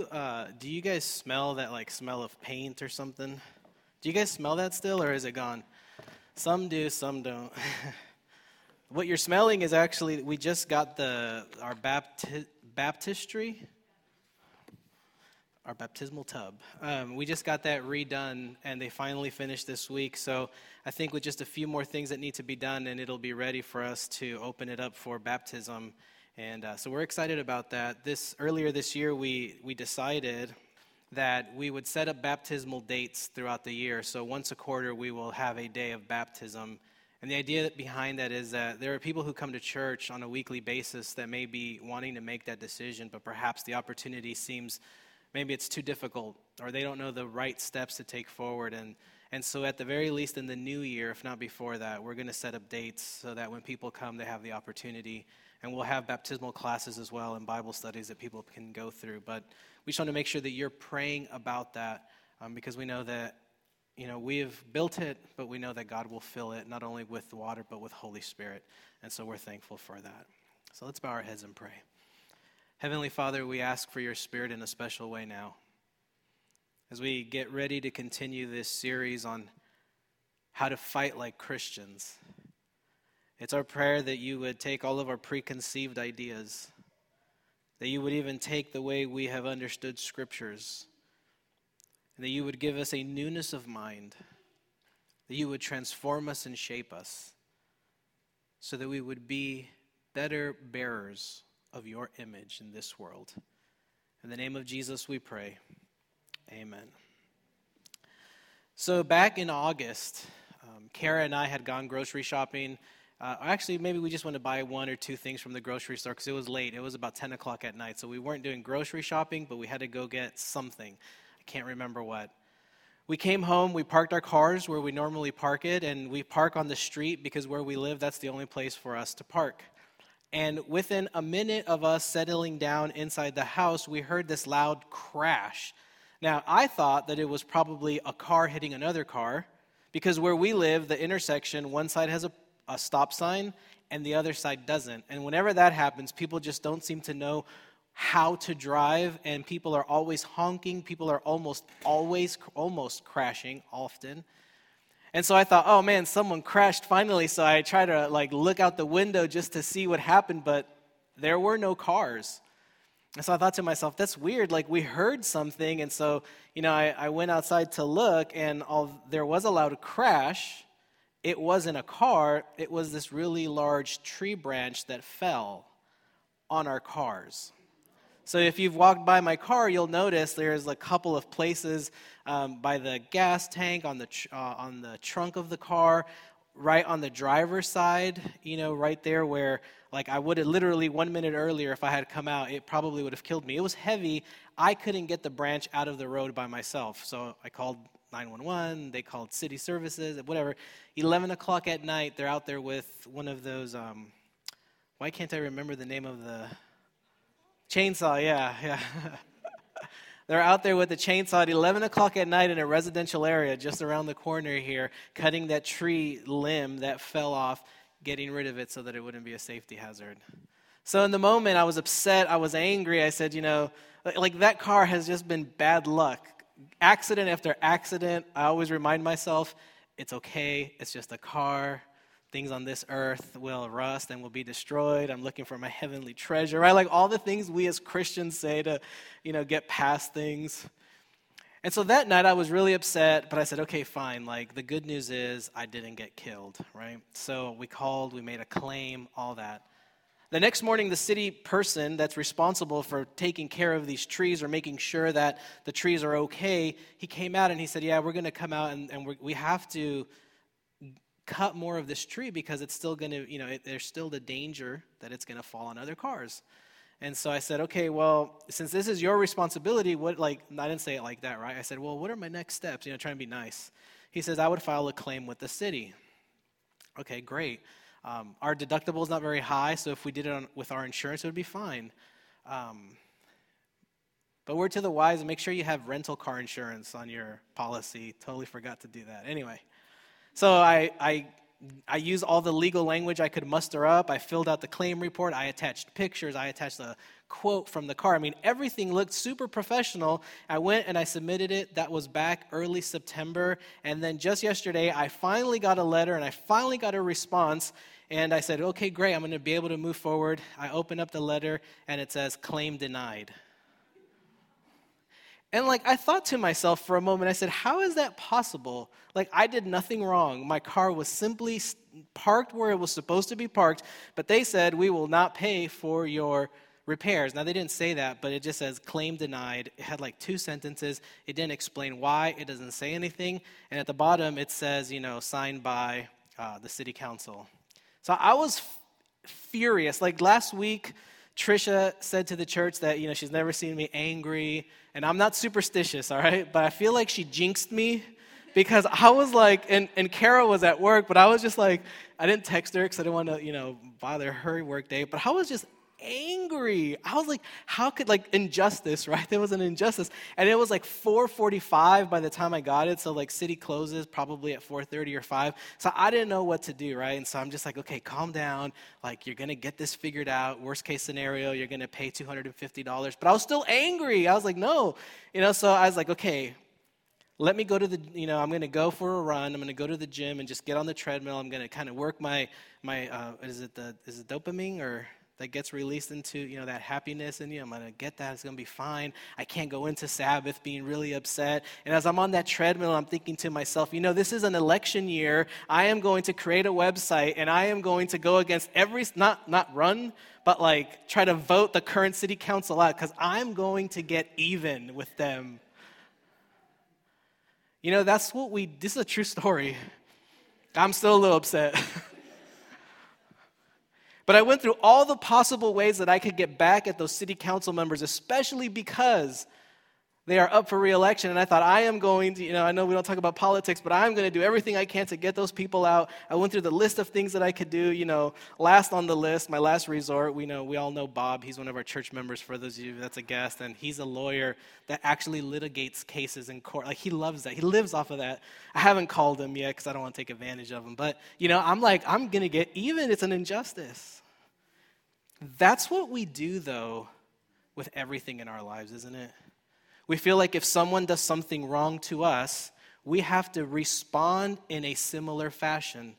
Do you guys smell that, like, smell of paint or something? Do you guys smell that still, or is it gone? Some do, some don't. What you're smelling is actually, we just got our baptistry, our baptismal tub. We just got that redone, and they finally finished this week. So I think with just a few more things that need to be done, and it'll be ready for us to open it up for baptism. And so we're excited about that. Earlier this year, we decided that we would set up baptismal dates throughout the year. So once a quarter, we will have a day of baptism. And the idea behind that is that there are people who come to church on a weekly basis that may be wanting to make that decision, but perhaps the opportunity seems, maybe it's too difficult, or they don't know the right steps to take forward. And so at the very least in the new year, if not before that, we're going to set up dates so that when people come, they have the opportunity. And we'll have baptismal classes as well and Bible studies that people can go through. But we just want to make sure that you're praying about that because we know that, you know, we have built it, but we know that God will fill it, not only with water, but with Holy Spirit. And so we're thankful for that. So let's bow our heads and pray. Heavenly Father, we ask for your Spirit in a special way now. As we get ready to continue this series on how to fight like Christians, it's our prayer that you would take all of our preconceived ideas, that you would even take the way we have understood scriptures, and that you would give us a newness of mind, that you would transform us and shape us, so that we would be better bearers of your image in this world. In the name of Jesus we pray, amen. So back in August, Kara and I had gone grocery shopping. Actually, maybe we just went to buy one or two things from the grocery store because it was late. It was about 10 o'clock at night, so we weren't doing grocery shopping, but we had to go get something. I can't remember what. We came home, we parked our cars where we normally park it, and we park on the street because where we live, that's the only place for us to park. And within a minute of us settling down inside the house, we heard this loud crash. Now, I thought that it was probably a car hitting another car because where we live, the intersection, one side has a stop sign and the other side doesn't. And whenever that happens, people just don't seem to know how to drive, and people are always honking. People are almost crashing often. And so I thought, oh man, someone crashed finally. So I tried to look out the window just to see what happened, but there were no cars. And so I thought to myself, that's weird, we heard something. And so, I went outside to look, and there was a loud crash. It wasn't a car, it was this really large tree branch that fell on our cars. So if you've walked by my car, you'll notice there's a couple of places by the gas tank, on the trunk of the car, right on the driver's side, right there where, I would have literally 1 minute earlier if I had come out, it probably would have killed me. It was heavy. I couldn't get the branch out of the road by myself, so I called 911, they called city services, whatever. 11 o'clock at night, they're out there with one of those, why can't I remember the name of the chainsaw? Yeah. They're out there with the chainsaw at 11 o'clock at night in a residential area just around the corner here, cutting that tree limb that fell off, getting rid of it so that it wouldn't be a safety hazard. So in the moment, I was upset, I was angry. I said, that car has just been bad luck. Accident after accident, I always remind myself, it's okay, it's just a car. Things on this earth will rust and will be destroyed. I'm looking for my heavenly treasure, right? All the things we as Christians say to, get past things. And so that night I was really upset, but I said, okay, fine. The good news is I didn't get killed, right? So we called, we made a claim, all that. The next morning, the city person that's responsible for taking care of these trees or making sure that the trees are okay, he came out and he said, yeah, we're going to come out and we have to cut more of this tree because it's still going to, there's still the danger that it's going to fall on other cars. And so I said, okay, well, since this is your responsibility, I didn't say it like that, right? I said, well, what are my next steps? Trying to be nice. He says, I would file a claim with the city. Okay, great. Our deductible is not very high, so if we did it with our insurance, it would be fine. But word to the wise, make sure you have rental car insurance on your policy. Totally forgot to do that. Anyway, so I I used all the legal language I could muster up. I filled out the claim report. I attached pictures. I attached a quote from the car. I mean, everything looked super professional. I went and I submitted it. That was back early September. And then just yesterday, I finally got a letter and I finally got a response. And I said, okay, great. I'm going to be able to move forward. I open up the letter and it says, claim denied. And, like, I thought to myself for a moment, I said, how is that possible? Like, I did nothing wrong. My car was simply parked where it was supposed to be parked, but they said, we will not pay for your repairs. Now, they didn't say that, but it just says claim denied. It had, like, two sentences. It didn't explain why. It doesn't say anything. And at the bottom, it says, you know, signed by the city council. So I was furious. Like, last week, Trisha said to the church that, you know, she's never seen me angry, and I'm not superstitious, all right? But I feel like she jinxed me because I was like, and Kara was at work, but I was just like, I didn't text her because I didn't want to, you know, bother her work day, but I was just angry. I was like, how could, like, injustice, right? There was an injustice. And it was like 4:45 by the time I got it. So, like, city closes probably at 4:30 or 5. So I didn't know what to do, right? And so I'm just like, okay, calm down. Like, you're going to get this figured out. Worst case scenario, you're going to pay $250. But I was still angry. I was like, no. You know, so I was like, okay, let me go to the, you know, I'm going to go for a run. I'm going to go to the gym and just get on the treadmill. I'm going to kind of work my dopamine or that gets released into, you know, that happiness in you. I'm going to get that. It's going to be fine. I can't go into Sabbath being really upset. And as I'm on that treadmill, I'm thinking to myself, you know, this is an election year. I am going to create a website, and I am going to go against every, not run, but, like, try to vote the current city council out because I'm going to get even with them. You know, that's what this is a true story. I'm still a little upset. But I went through all the possible ways that I could get back at those city council members, especially because they are up for re-election. And I thought, I am going to, you know, I know we don't talk about politics, but I'm going to do everything I can to get those people out. I went through the list of things that I could do, you know, last on the list, my last resort. We all know Bob. He's one of our church members, for those of you that's a guest. And he's a lawyer that actually litigates cases in court. Like, he loves that. He lives off of that. I haven't called him yet because I don't want to take advantage of him. But, you know, I'm like, I'm going to get even. It's an injustice. That's what we do, though, with everything in our lives, isn't it? We feel like if someone does something wrong to us, we have to respond in a similar fashion.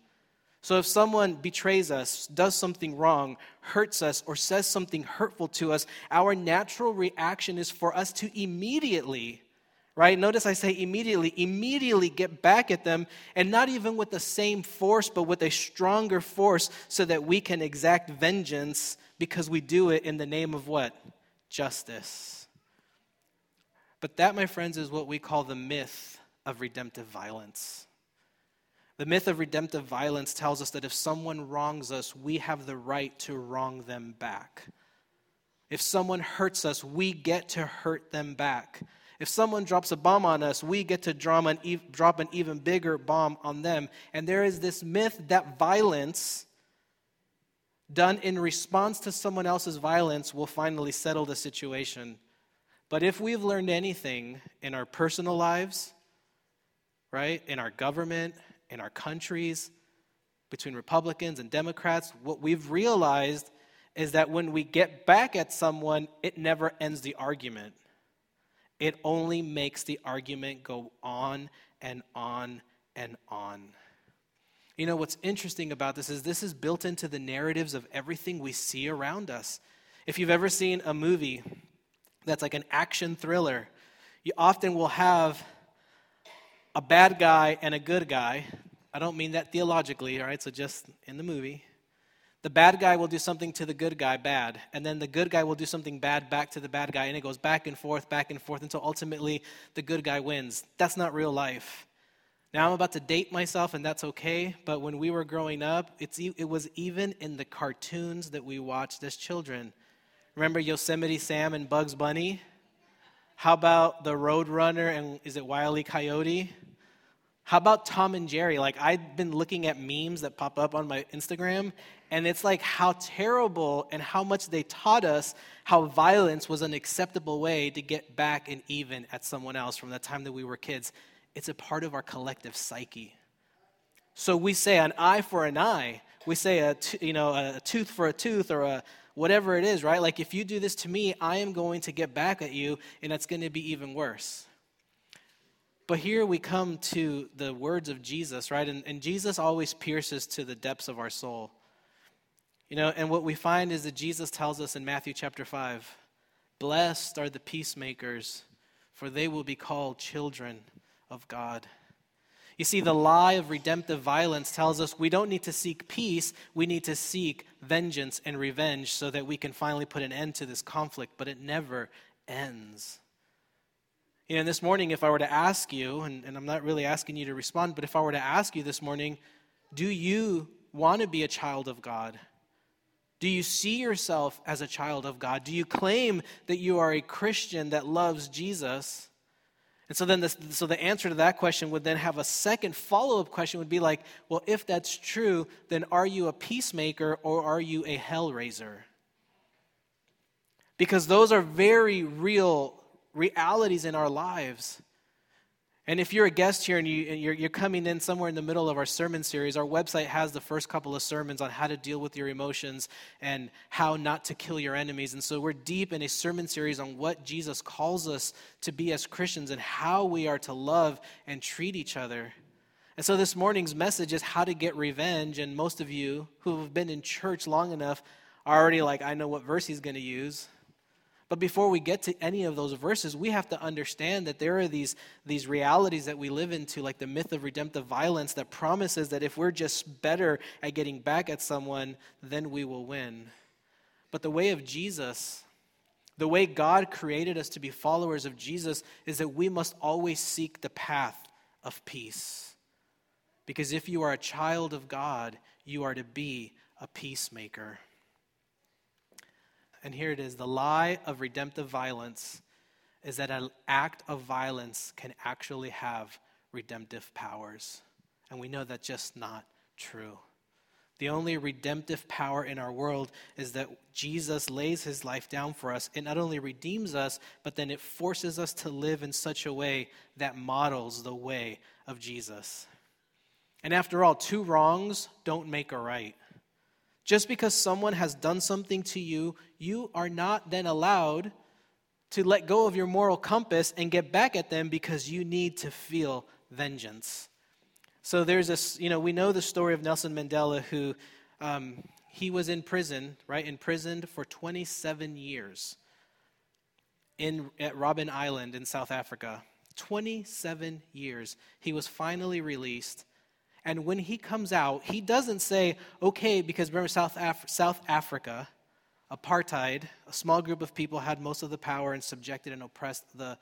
So if someone betrays us, does something wrong, hurts us, or says something hurtful to us, our natural reaction is for us to immediately, right? Notice I say immediately get back at them, and not even with the same force, but with a stronger force so that we can exact vengeance because we do it in the name of what? Justice. But that, my friends, is what we call the myth of redemptive violence. The myth of redemptive violence tells us that if someone wrongs us, we have the right to wrong them back. If someone hurts us, we get to hurt them back. If someone drops a bomb on us, we get to drop an even bigger bomb on them. And there is this myth that violence done in response to someone else's violence will finally settle the situation. But if we've learned anything in our personal lives, right, in our government, in our countries, between Republicans and Democrats, what we've realized is that when we get back at someone, it never ends the argument. It only makes the argument go on and on and on. You know, what's interesting about this is built into the narratives of everything we see around us. If you've ever seen a movie that's like an action thriller, you often will have a bad guy and a good guy. I don't mean that theologically, all right? So just in the movie. The bad guy will do something to the good guy bad, and then the good guy will do something bad back to the bad guy, and it goes back and forth, until ultimately the good guy wins. That's not real life. Now I'm about to date myself, and that's okay, but when we were growing up, it was even in the cartoons that we watched as children. Remember Yosemite Sam and Bugs Bunny? How about the Roadrunner and is it Wile E. Coyote? How about Tom and Jerry? Like, I've been looking at memes that pop up on my Instagram, and it's like how terrible and how much they taught us how violence was an acceptable way to get back and even at someone else from the time that we were kids. It's a part of our collective psyche. So we say an eye for an eye. We say a tooth for a tooth, or a whatever it is, right? Like, if you do this to me, I am going to get back at you, and that's going to be even worse. But here we come to the words of Jesus, right? And Jesus always pierces to the depths of our soul. You know, and what we find is that Jesus tells us in Matthew chapter 5, "Blessed are the peacemakers, for they will be called children of God." You see, the lie of redemptive violence tells us we don't need to seek peace, we need to seek vengeance and revenge so that we can finally put an end to this conflict, but it never ends. You know, this morning, if I were to ask you, and I'm not really asking you to respond, but if I were to ask you this morning, do you want to be a child of God? Do you see yourself as a child of God? Do you claim that you are a Christian that loves Jesus? And so then the answer to that question would then have a second follow-up question would be like, well, if that's true, then are you a peacemaker or are you a hellraiser? Because those are very real realities in our lives. And if you're a guest here and you're coming in somewhere in the middle of our sermon series, our website has the first couple of sermons on how to deal with your emotions and how not to kill your enemies. And so we're deep in a sermon series on what Jesus calls us to be as Christians and how we are to love and treat each other. And so this morning's message is how to get revenge. And most of you who have been in church long enough are already like, I know what verse he's going to use. But before we get to any of those verses, we have to understand that there are these realities that we live into, like the myth of redemptive violence that promises that if we're just better at getting back at someone, then we will win. But the way of Jesus, the way God created us to be followers of Jesus, is that we must always seek the path of peace. Because if you are a child of God, you are to be a peacemaker. And here it is, the lie of redemptive violence is that an act of violence can actually have redemptive powers. And we know that's just not true. The only redemptive power in our world is that Jesus lays his life down for us. It not only redeems us, but then it forces us to live in such a way that models the way of Jesus. And after all, two wrongs don't make a right. Just because someone has done something to you, you are not then allowed to let go of your moral compass and get back at them because you need to feel vengeance. So there's this, you know, we know the story of Nelson Mandela who, he was in prison, right? Imprisoned for 27 years at Robben Island in South Africa. 27 years. He was finally released. And when he comes out, he doesn't say, okay, because remember South Africa, apartheid, a small group of people had most of the power and subjected and oppressed the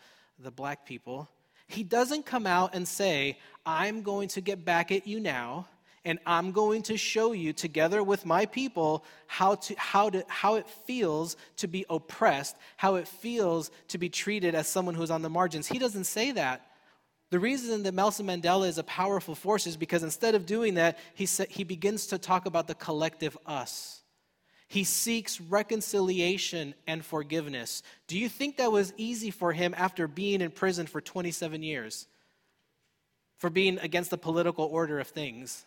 black people. He doesn't come out and say, I'm going to get back at you now, and I'm going to show you together with my people how it feels to be oppressed, how it feels to be treated as someone who's on the margins. He doesn't say that. The reason that Nelson Mandela is a powerful force is because instead of doing that, he begins to talk about the collective us. He seeks reconciliation and forgiveness. Do you think that was easy for him after being in prison for 27 years? For being against the political order of things?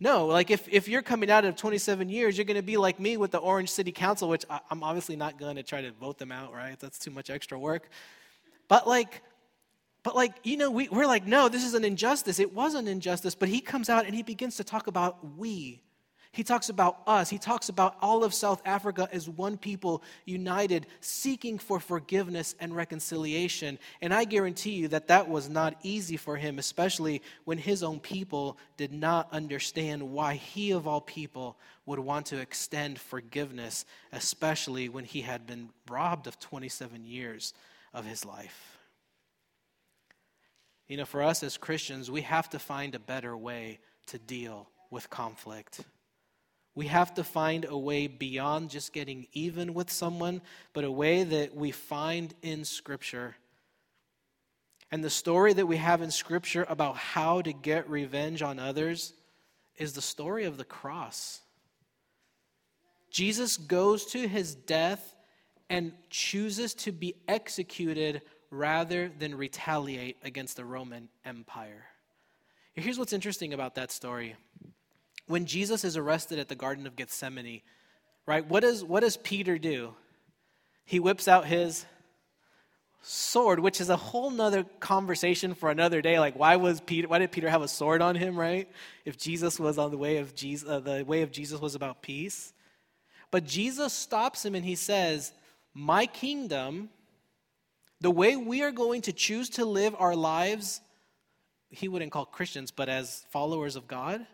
No, like if you're coming out of 27 years, you're going to be like me with the Orange City Council, which I'm obviously not going to try to vote them out, right? That's too much extra work. But you know, we're like, no, this is an injustice. It was an injustice, but he comes out and he begins to talk about we. He talks about us. He talks about all of South Africa as one people united, seeking for forgiveness and reconciliation. And I guarantee you that was not easy for him, especially when his own people did not understand why he, of all people, would want to extend forgiveness, especially when he had been robbed of 27 years of his life. You know, for us as Christians, we have to find a better way to deal with conflict. We have to find a way beyond just getting even with someone, but a way that we find in Scripture. And the story that we have in Scripture about how to get revenge on others is the story of the cross. Jesus goes to his death and chooses to be executed rather than retaliate against the Roman Empire. Here's what's interesting about that story. When Jesus is arrested at the Garden of Gethsemane, right, what does Peter do? He whips out his sword, which is a whole nother conversation for another day. Like, why did Peter have a sword on him, right? If Jesus was on the way of Jesus, the way of Jesus was about peace. But Jesus stops him and he says, my kingdom, the way we are going to choose to live our lives, he wouldn't call Christians, but as followers of God,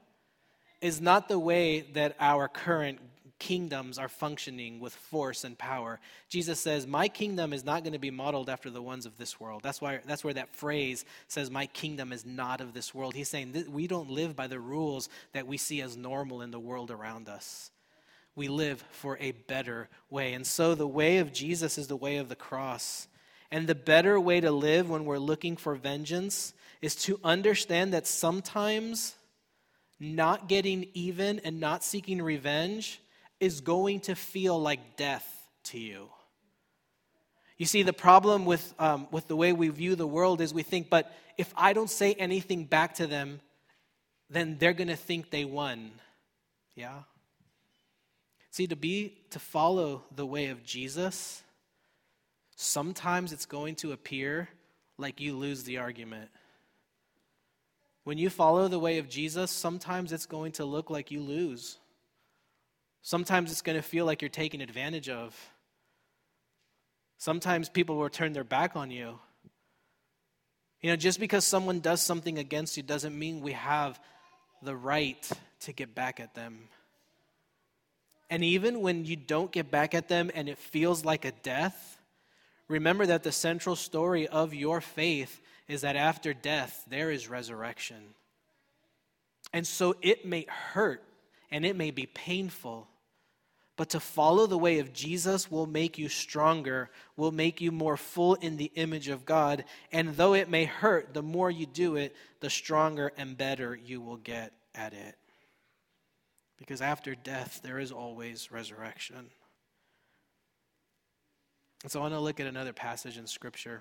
is not the way that our current kingdoms are functioning with force and power. Jesus says, my kingdom is not going to be modeled after the ones of this world. That's where that phrase says, my kingdom is not of this world. He's saying that we don't live by the rules that we see as normal in the world around us. We live for a better way. And so the way of Jesus is the way of the cross. And the better way to live when we're looking for vengeance is to understand that sometimes not getting even and not seeking revenge is going to feel like death to you. You see, the problem with the way we view the world is we think, but if I don't say anything back to them, then they're going to think they won. Yeah? See, to follow the way of Jesus, sometimes it's going to appear like you lose the argument. When you follow the way of Jesus, sometimes it's going to look like you lose. Sometimes it's going to feel like you're taken advantage of. Sometimes people will turn their back on you. You know, just because someone does something against you doesn't mean we have the right to get back at them. And even when you don't get back at them and it feels like a death, remember that the central story of your faith is that after death, there is resurrection. And so it may hurt. And it may be painful, but to follow the way of Jesus will make you stronger, will make you more full in the image of God. And though it may hurt, the more you do it, the stronger and better you will get at it. Because after death, there is always resurrection. And so I want to look at another passage in Scripture.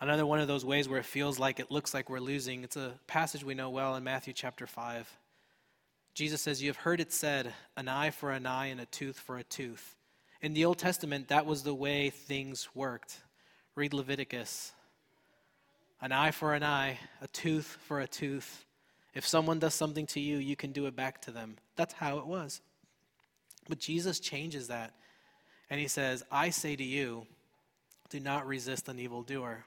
Another one of those ways where it feels like it looks like we're losing. It's a passage we know well in Matthew chapter 5. Jesus says, you have heard it said, an eye for an eye and a tooth for a tooth. In the Old Testament, that was the way things worked. Read Leviticus. An eye for an eye, a tooth for a tooth. If someone does something to you, you can do it back to them. That's how it was. But Jesus changes that. And he says, I say to you, do not resist an evildoer.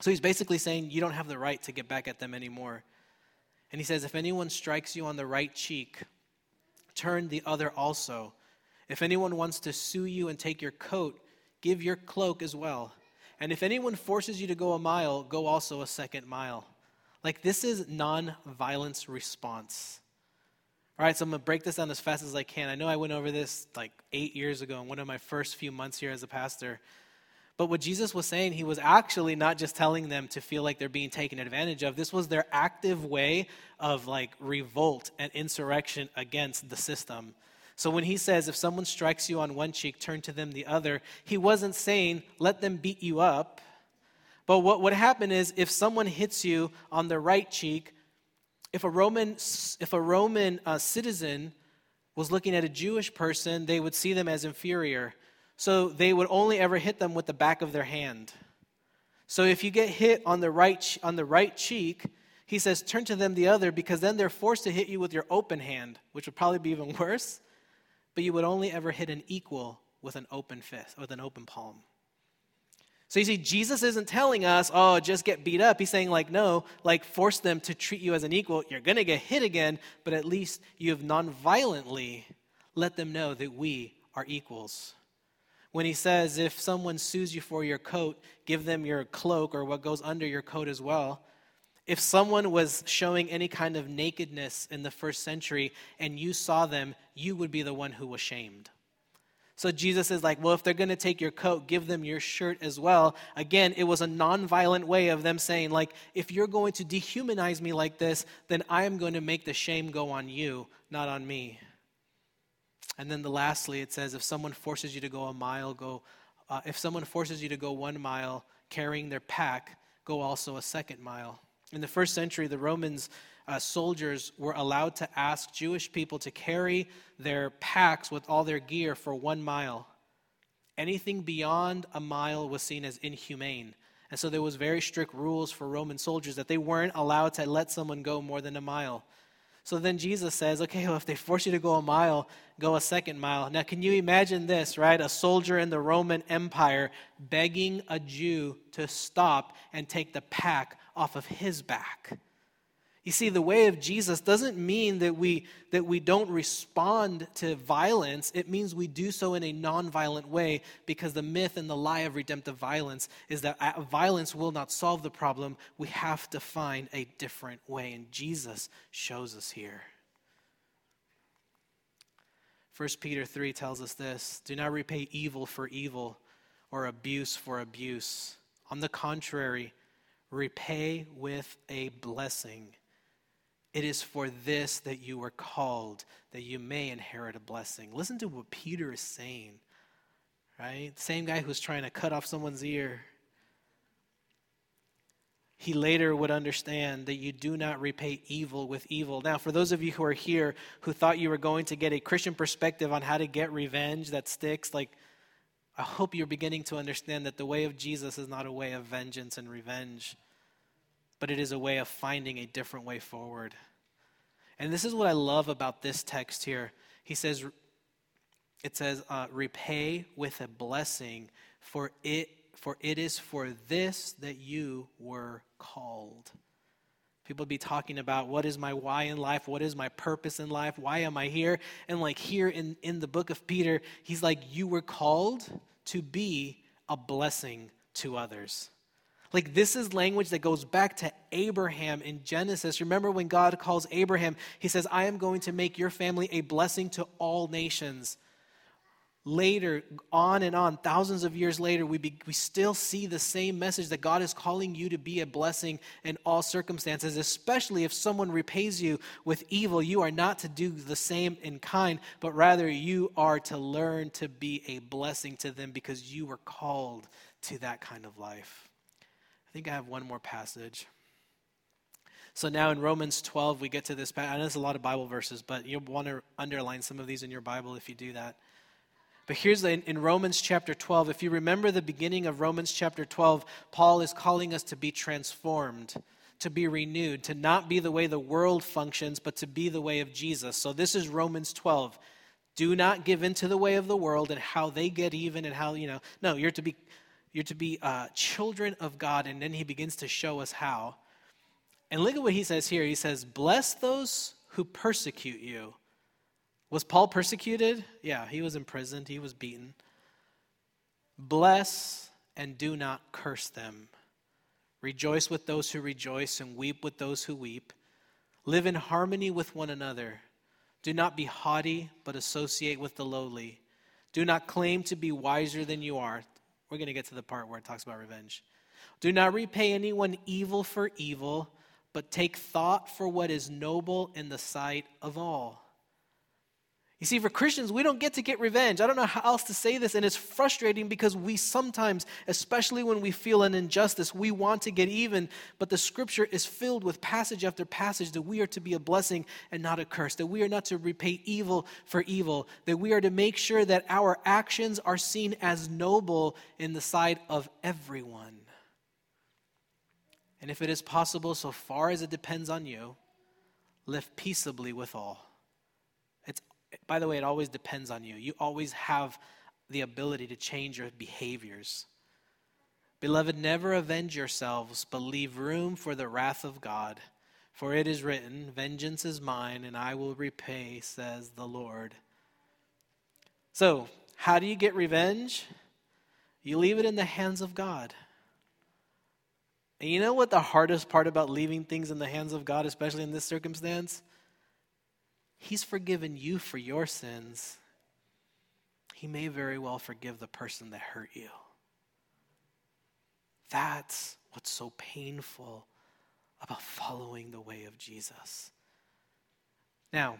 So he's basically saying you don't have the right to get back at them anymore. And he says, if anyone strikes you on the right cheek, turn the other also. If anyone wants to sue you and take your coat, give your cloak as well. And if anyone forces you to go a mile, go also a second mile. Like, this is non-violence response. All right, so I'm going to break this down as fast as I can. I know I went over this like 8 years ago in one of my first few months here as a pastor. But what Jesus was saying, he was actually not just telling them to feel like they're being taken advantage of. This was their active way of like revolt and insurrection against the system. So when he says, if someone strikes you on one cheek, turn to them the other, he wasn't saying, let them beat you up. But what would happen is if someone hits you on the right cheek, if a Roman citizen was looking at a Jewish person, they would see them as inferior. So they would only ever hit them with the back of their hand. So if you get hit on the right cheek, he says, turn to them the other, because then they're forced to hit you with your open hand, which would probably be even worse. But you would only ever hit an equal with an open fist, with an open palm. So you see, Jesus isn't telling us, oh, just get beat up. He's saying, like, no, like, force them to treat you as an equal. You're going to get hit again, but at least you have nonviolently let them know that we are equals. When he says, if someone sues you for your coat, give them your cloak or what goes under your coat as well. If someone was showing any kind of nakedness in the first century and you saw them, you would be the one who was shamed. So Jesus is like, well, if they're going to take your coat, give them your shirt as well. Again, it was a nonviolent way of them saying, like, if you're going to dehumanize me like this, then I am going to make the shame go on you, not on me. And then lastly, it says, if someone forces you to go a mile, if someone forces you to go 1 mile carrying their pack, go also a second mile. In the first century, the Romans soldiers were allowed to ask Jewish people to carry their packs with all their gear for 1 mile. Anything beyond a mile was seen as inhumane. And so there was very strict rules for Roman soldiers that they weren't allowed to let someone go more than a mile. So then Jesus says, okay, well, if they force you to go a mile, go a second mile. Now, can you imagine this, right? A soldier in the Roman Empire begging a Jew to stop and take the pack off of his back. You see, the way of Jesus doesn't mean that we don't respond to violence. It means we do so in a non-violent way, because the myth and the lie of redemptive violence is that violence will not solve the problem. We have to find a different way, and Jesus shows us here. 1 Peter 3 tells us this: do not repay evil for evil or abuse for abuse. On the contrary, repay with a blessing. It is for this that you were called, that you may inherit a blessing. Listen to what Peter is saying, right? Same guy who's trying to cut off someone's ear. He later would understand that you do not repay evil with evil. Now, for those of you who are here who thought you were going to get a Christian perspective on how to get revenge that sticks, like, I hope you're beginning to understand that the way of Jesus is not a way of vengeance and revenge, but it is a way of finding a different way forward. And this is what I love about this text here. It says, repay with a blessing, for it is for this that you were called. People be talking about, what is my why in life? What is my purpose in life? Why am I here? And like here in the book of Peter, he's like, you were called to be a blessing to others. Like, this is language that goes back to Abraham in Genesis. Remember when God calls Abraham, he says, I am going to make your family a blessing to all nations. Later, on and on, thousands of years later, we still see the same message, that God is calling you to be a blessing in all circumstances, especially if someone repays you with evil. You are not to do the same in kind, but rather you are to learn to be a blessing to them, because you were called to that kind of life. I think I have one more passage. So now in Romans 12, we get to this. I know there's a lot of Bible verses, but you'll want to underline some of these in your Bible if you do that. But here's in Romans chapter 12, if you remember the beginning of Romans chapter 12, Paul is calling us to be transformed, to be renewed, to not be the way the world functions, but to be the way of Jesus. So this is Romans 12. Do not give in to the way of the world and how they get even and how, you know. No, you're to be children of God. And then he begins to show us how. And look at what he says here. He says, bless those who persecute you. Was Paul persecuted? Yeah, he was imprisoned. He was beaten. Bless and do not curse them. Rejoice with those who rejoice and weep with those who weep. Live in harmony with one another. Do not be haughty, but associate with the lowly. Do not claim to be wiser than you are. We're going to get to the part where it talks about revenge. Do not repay anyone evil for evil, but take thought for what is noble in the sight of all. You see, for Christians, we don't get revenge. I don't know how else to say this, and it's frustrating because we sometimes, especially when we feel an injustice, we want to get even, but the scripture is filled with passage after passage that we are to be a blessing and not a curse, that we are not to repay evil for evil, that we are to make sure that our actions are seen as noble in the sight of everyone. And if it is possible, so far as it depends on you, live peaceably with all. By the way, it always depends on you. You always have the ability to change your behaviors. Beloved, never avenge yourselves, but leave room for the wrath of God. For it is written, vengeance is mine, and I will repay, says the Lord. So, how do you get revenge? You leave it in the hands of God. And you know what the hardest part about leaving things in the hands of God, especially in this circumstance? He's forgiven you for your sins. He may very well forgive the person that hurt you. That's what's so painful about following the way of Jesus. Now,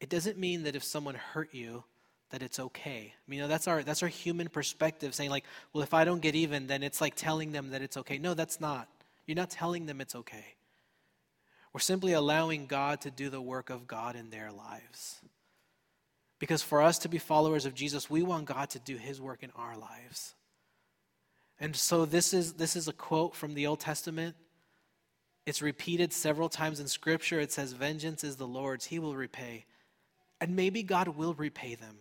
it doesn't mean that if someone hurt you, that it's okay. You know, that's our human perspective, saying like, well, if I don't get even, then it's like telling them that it's okay. No, that's not. You're not telling them it's okay. We're simply allowing God to do the work of God in their lives. Because for us to be followers of Jesus, we want God to do his work in our lives. And so this is a quote from the Old Testament. It's repeated several times in Scripture. It says, vengeance is the Lord's, he will repay. And maybe God will repay them.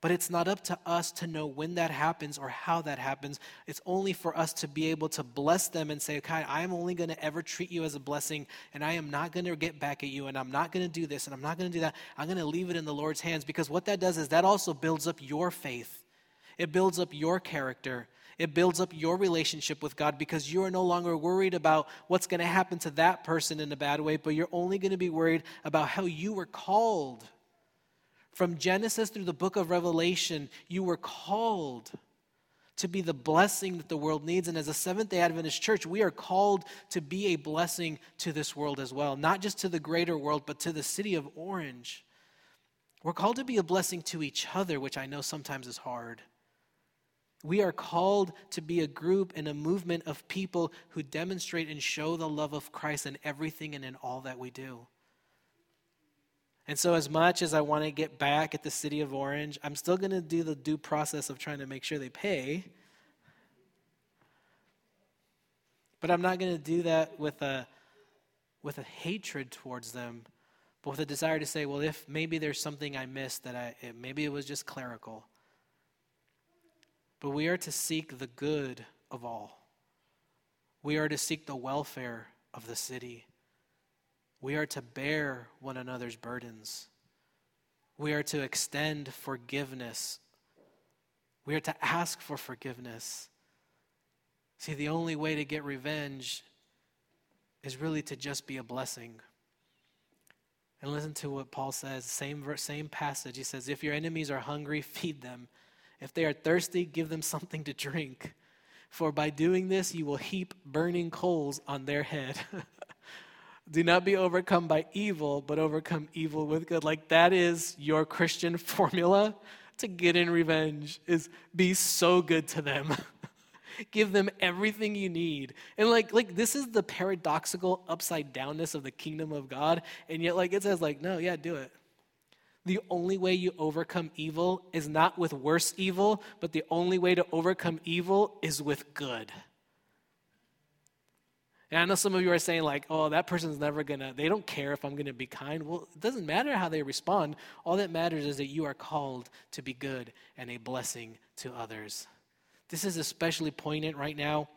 But it's not up to us to know when that happens or how that happens. It's only for us to be able to bless them and say, okay, I'm only going to ever treat you as a blessing, and I am not going to get back at you, and I'm not going to do this, and I'm not going to do that. I'm going to leave it in the Lord's hands, because what that does is that also builds up your faith. It builds up your character. It builds up your relationship with God, because you are no longer worried about what's going to happen to that person in a bad way, but you're only going to be worried about how you were called. From Genesis through the book of Revelation, you were called to be the blessing that the world needs. And as a Seventh-day Adventist church, we are called to be a blessing to this world as well. Not just to the greater world, but to the city of Orange. We're called to be a blessing to each other, which I know sometimes is hard. We are called to be a group and a movement of people who demonstrate and show the love of Christ in everything and in all that we do. And so as much as I want to get back at the city of Orange, I'm still going to do the due process of trying to make sure they pay. But I'm not going to do that with a hatred towards them, but with a desire to say, well, if maybe there's something I missed, maybe it was just clerical. But we are to seek the good of all. We are to seek the welfare of the city. We are to bear one another's burdens. We are to extend forgiveness. We are to ask for forgiveness. See, the only way to get revenge is really to just be a blessing. And listen to what Paul says, same passage. He says, if your enemies are hungry, feed them. If they are thirsty, give them something to drink. For by doing this, you will heap burning coals on their head. Do not be overcome by evil, but overcome evil with good. Like, that is your Christian formula to get in revenge, is be so good to them. Give them everything you need. And like this is the paradoxical upside downness of the kingdom of God. And yet it says no, yeah, do it. The only way you overcome evil is not with worse evil, but the only way to overcome evil is with good. And I know some of you are saying oh, that person's never they don't care if I'm going to be kind. Well, it doesn't matter how they respond. All that matters is that you are called to be good and a blessing to others. This is especially poignant right now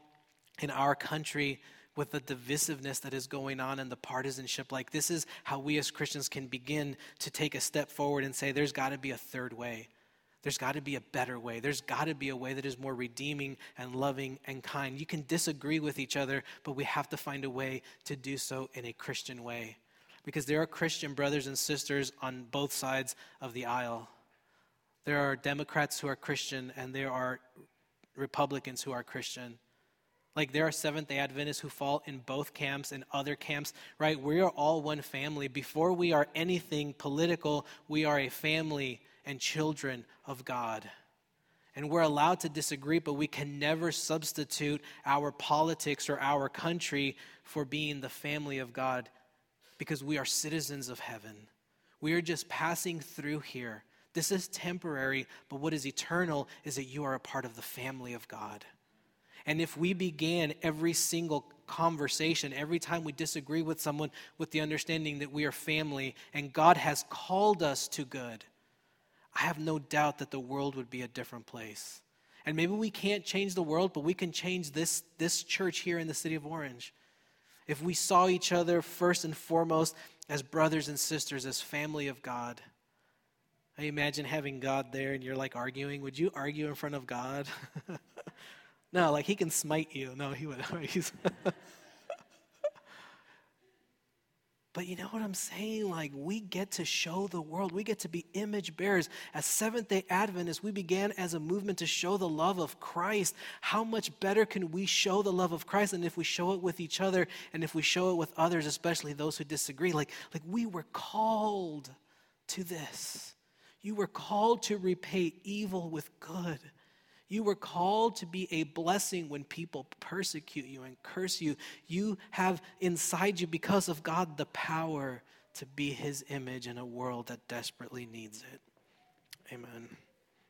in our country with the divisiveness that is going on and the partisanship. This is how we as Christians can begin to take a step forward and say there's got to be a third way. There's got to be a better way. There's got to be a way that is more redeeming and loving and kind. You can disagree with each other, but we have to find a way to do so in a Christian way. Because there are Christian brothers and sisters on both sides of the aisle. There are Democrats who are Christian, and there are Republicans who are Christian. There are Seventh-day Adventists who fall in both camps and other camps, right? We are all one family. Before we are anything political, we are a family and children of God. And we're allowed to disagree, but we can never substitute our politics or our country for being the family of God, because we are citizens of heaven. We are just passing through here. This is temporary, but what is eternal is that you are a part of the family of God. And if we began every single conversation, every time we disagree with someone, with the understanding that we are family and God has called us to good, I have no doubt that the world would be a different place. And maybe we can't change the world, but we can change this church here in the city of Orange. If we saw each other first and foremost as brothers and sisters, as family of God. I imagine having God there and you're arguing. Would you argue in front of God? No, he can smite you. No, he would. But you know what I'm saying? We get to show the world. We get to be image bearers. As Seventh-day Adventists, we began as a movement to show the love of Christ. How much better can we show the love of Christ than if we show it with each other and if we show it with others, especially those who disagree? We were called to this. You were called to repay evil with good. You were called to be a blessing when people persecute you and curse you. You have inside you, because of God, the power to be his image in a world that desperately needs it. Amen.